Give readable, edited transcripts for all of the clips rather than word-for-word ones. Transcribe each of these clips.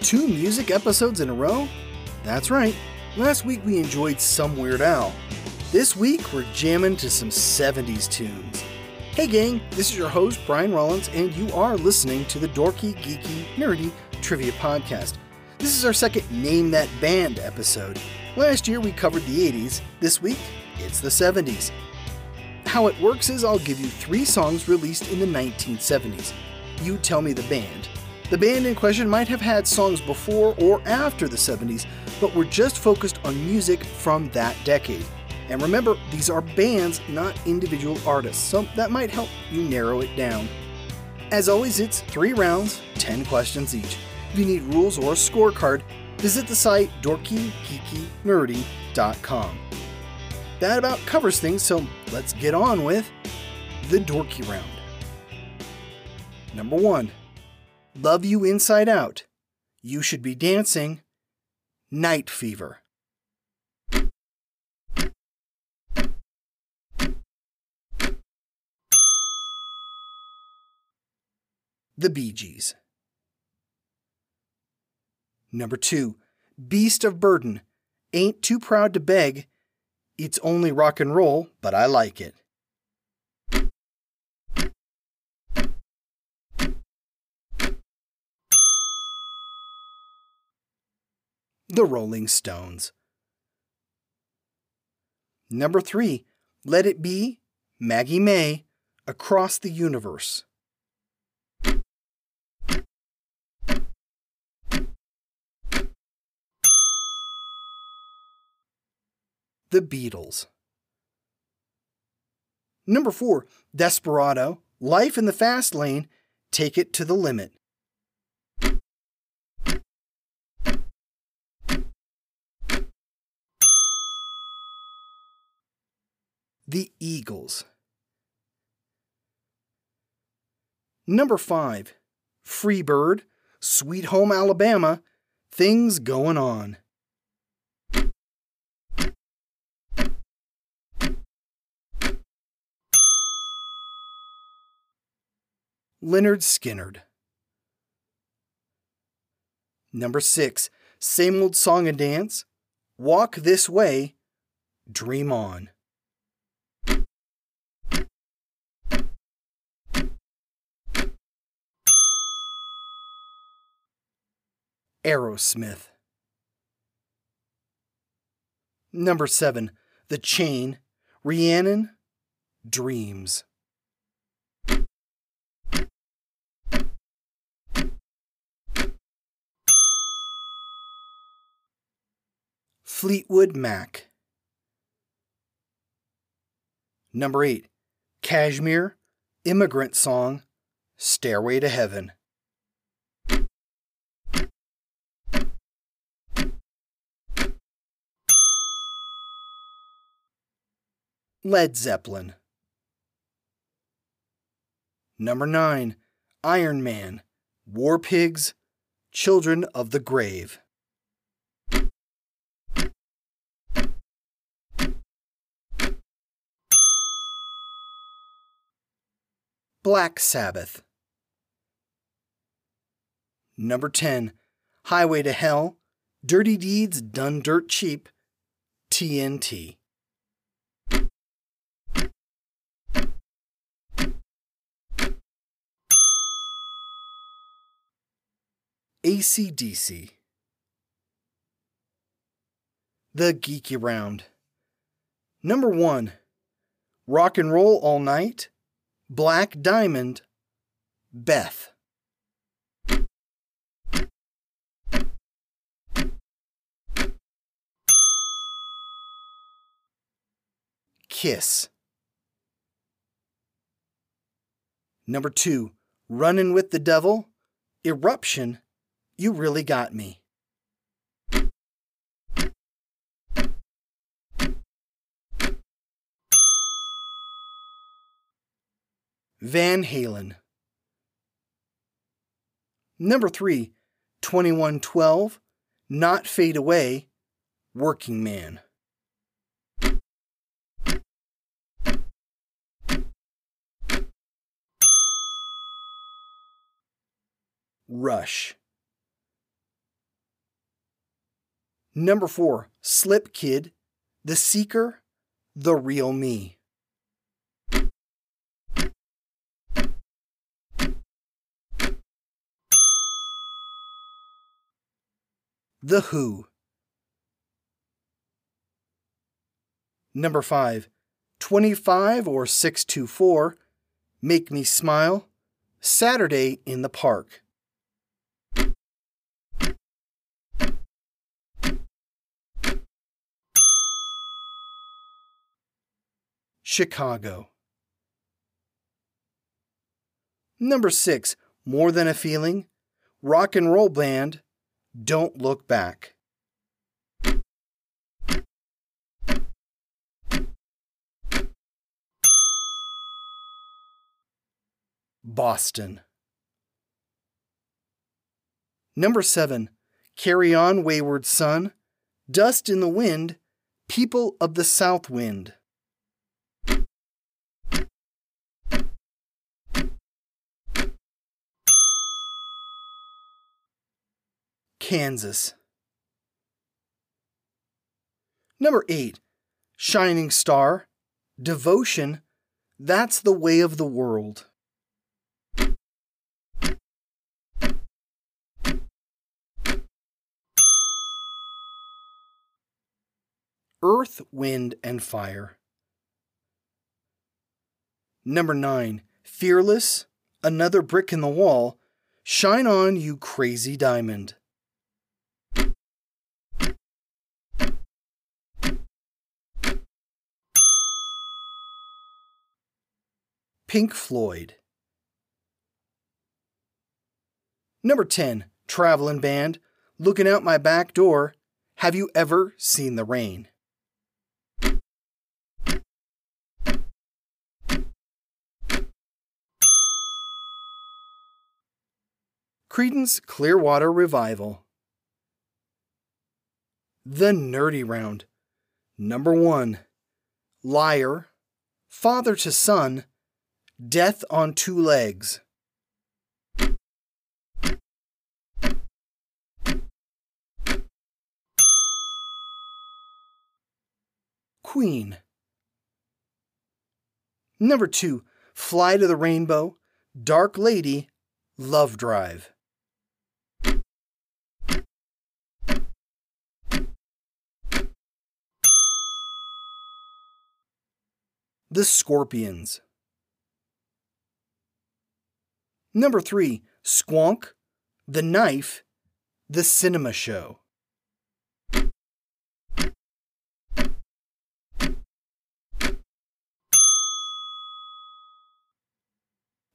Two music episodes in a row? That's right. Last week we enjoyed some Weird Al. This week we're jamming to some 70s tunes. Hey gang, this is your host Brian Rollins and you are listening to the Dorky, Geeky, Nerdy Trivia Podcast. This is our second Name That Band episode. Last year we covered the 80s, this week it's the 70s. How it works is I'll give you 3 songs released in the 1970s. You tell me the band. The band in question might have had songs before or after the 70s, but we're just focused on music from that decade. And remember, these are bands, not individual artists, so that might help you narrow it down. As always, it's 3 rounds, 10 questions each. If you need rules or a scorecard, visit the site dorkygeekynerdy.com. That about covers things, so let's get on with the Dorky Round. Number 1. Love You Inside Out, You Should Be Dancing, Night Fever. The Bee Gees. Number 2, Beast of Burden, Ain't Too Proud to Beg, It's Only Rock and Roll, But I Like It. The Rolling Stones. Number 3, Let It Be, Maggie May, Across the Universe. The Beatles. Number 4, Desperado, Life in the Fast Lane, Take It to the Limit. The Eagles. Number 5, Free Bird, Sweet Home Alabama, Things Going On. Lynyrd Skynyrd. Number 6, Same Old Song and Dance, Walk This Way, Dream On. Aerosmith. Number 7, The Chain, Rhiannon, Dreams. Fleetwood Mac. Number 8, Kashmir, Immigrant Song, Stairway to Heaven. Led Zeppelin. Number 9, Iron Man, War Pigs, Children of the Grave. Black Sabbath. Number 10, Highway to Hell, Dirty Deeds Done Dirt Cheap, TNT. AC/DC. The Geeky Round. Number 1, Rock and Roll All Night, Black Diamond, Beth. Kiss. Number 2, Runnin' with the Devil, Eruption, You Really Got Me. Van Halen. Number 3, 2112, Not Fade Away, Working Man. rush. Number 4, Slip Kid, The Seeker, The Real Me. The Who. Number 5, 25 or 624, Make Me Smile, Saturday in the Park. Chicago. Number 6, More Than a Feeling, Rock and Roll Band, Don't Look Back. Boston. Number 7, Carry On, Wayward Son, Dust in the Wind, People of the South Wind. Kansas. Number 8, Shining Star, Devotion, That's the Way of the World. Earth, Wind, and Fire. Number 9, Fearless, Another Brick in the Wall, Shine On, You Crazy Diamond. Pink Floyd. Number 10, Travelin' Band, Looking Out My Back Door, Have You Ever Seen the Rain? Creedence Clearwater Revival. The Nerdy Round. Number 1, Liar, Father to Son, Death on Two Legs. Queen. Number 2, Fly to the Rainbow, Dark Lady, Love Drive. The Scorpions. Number 3, Squonk, The Knife, The Cinema Show.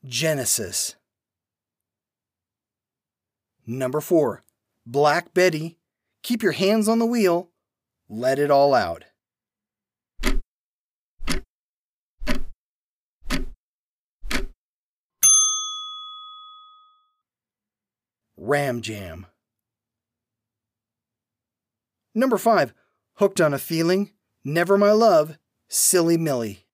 Genesis. Number 4, Black Betty, Keep Your Hands on the Wheel, Let It All Out. Ram Jam. Number 5, Hooked on a Feeling, Never My Love, Silly Millie.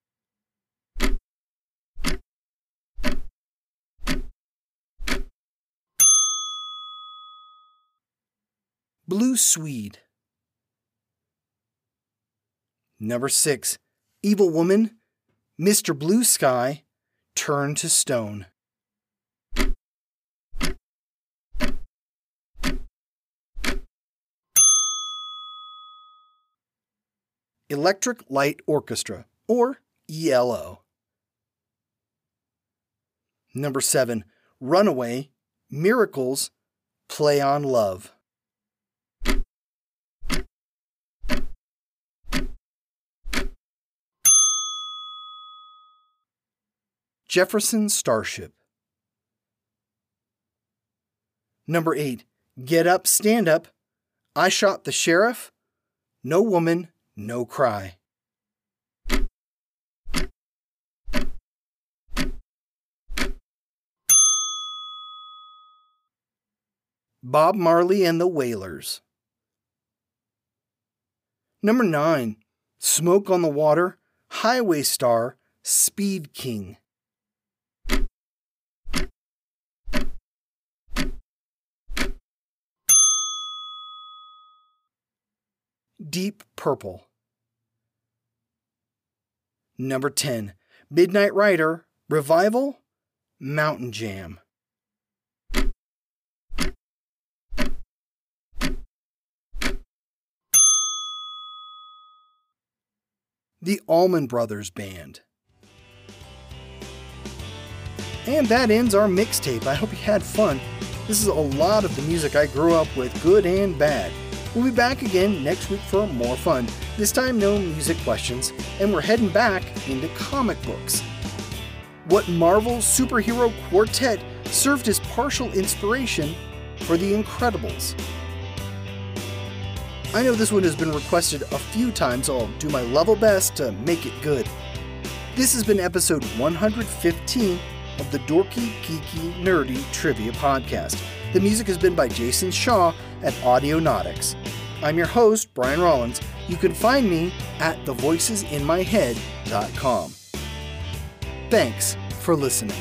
Blue Swede. Number 6, Evil Woman, Mr. Blue Sky, Turn to Stone. Electric Light Orchestra, or ELO. Number 7, Runaway, Miracles, Play on Love. Jefferson Starship. Number 8, Get Up, Stand Up, I Shot the Sheriff, No Woman, No Cry. Bob Marley and the Wailers. Number 9, Smoke on the Water, Highway Star, Speed King. deep purple. Number 10. Midnight Rider, Revival, Mountain Jam. The Allman Brothers Band. And that ends our mixtape. I hope you had fun. This is a lot of the music I grew up with, good and bad. We'll be back again next week for more fun. This time, no music questions, and we're heading back into comic books. What Marvel superhero quartet served as partial inspiration for The Incredibles? I know this one has been requested a few times, so I'll do my level best to make it good. This has been episode 115 of the Dorky, Geeky, Nerdy Trivia Podcast. The music has been by Jason Shaw at Audionautix. I'm your host, Brian Rollins. You can find me at thevoicesinmyhead.com. Thanks for listening.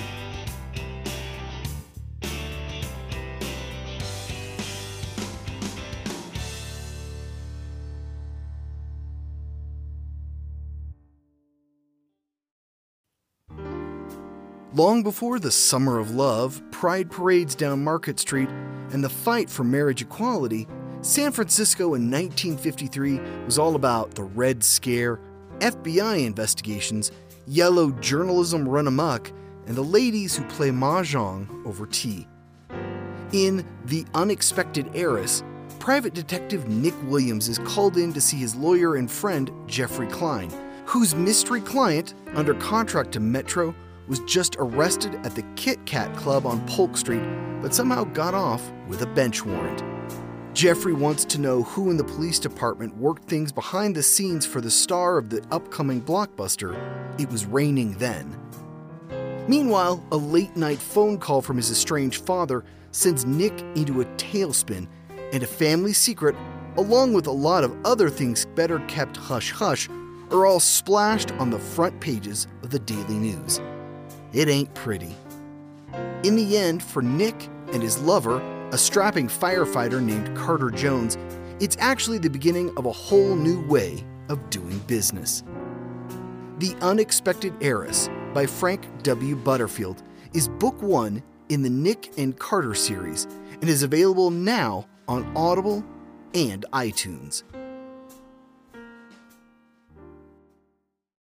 Long before the Summer of Love, pride parades down Market Street, and the fight for marriage equality, San Francisco in 1953 was all about the Red Scare, FBI investigations, yellow journalism run amok, and the ladies who play mahjong over tea. In The Unexpected Heiress, private detective Nick Williams is called in to see his lawyer and friend Jeffrey Klein, whose mystery client, under contract to Metro, was just arrested at the Kit Kat Club on Polk Street, but somehow got off with a bench warrant. Jeffrey wants to know who in the police department worked things behind the scenes for the star of the upcoming blockbuster, It Was Raining Then. Meanwhile, a late-night phone call from his estranged father sends Nick into a tailspin, and a family secret, along with a lot of other things better kept hush-hush, are all splashed on the front pages of the Daily News. It ain't pretty. In the end, for Nick and his lover, a strapping firefighter named Carter Jones, it's actually the beginning of a whole new way of doing business. The Unexpected Heiress by Frank W. Butterfield is book 1 in the Nick and Carter series and is available now on Audible and iTunes.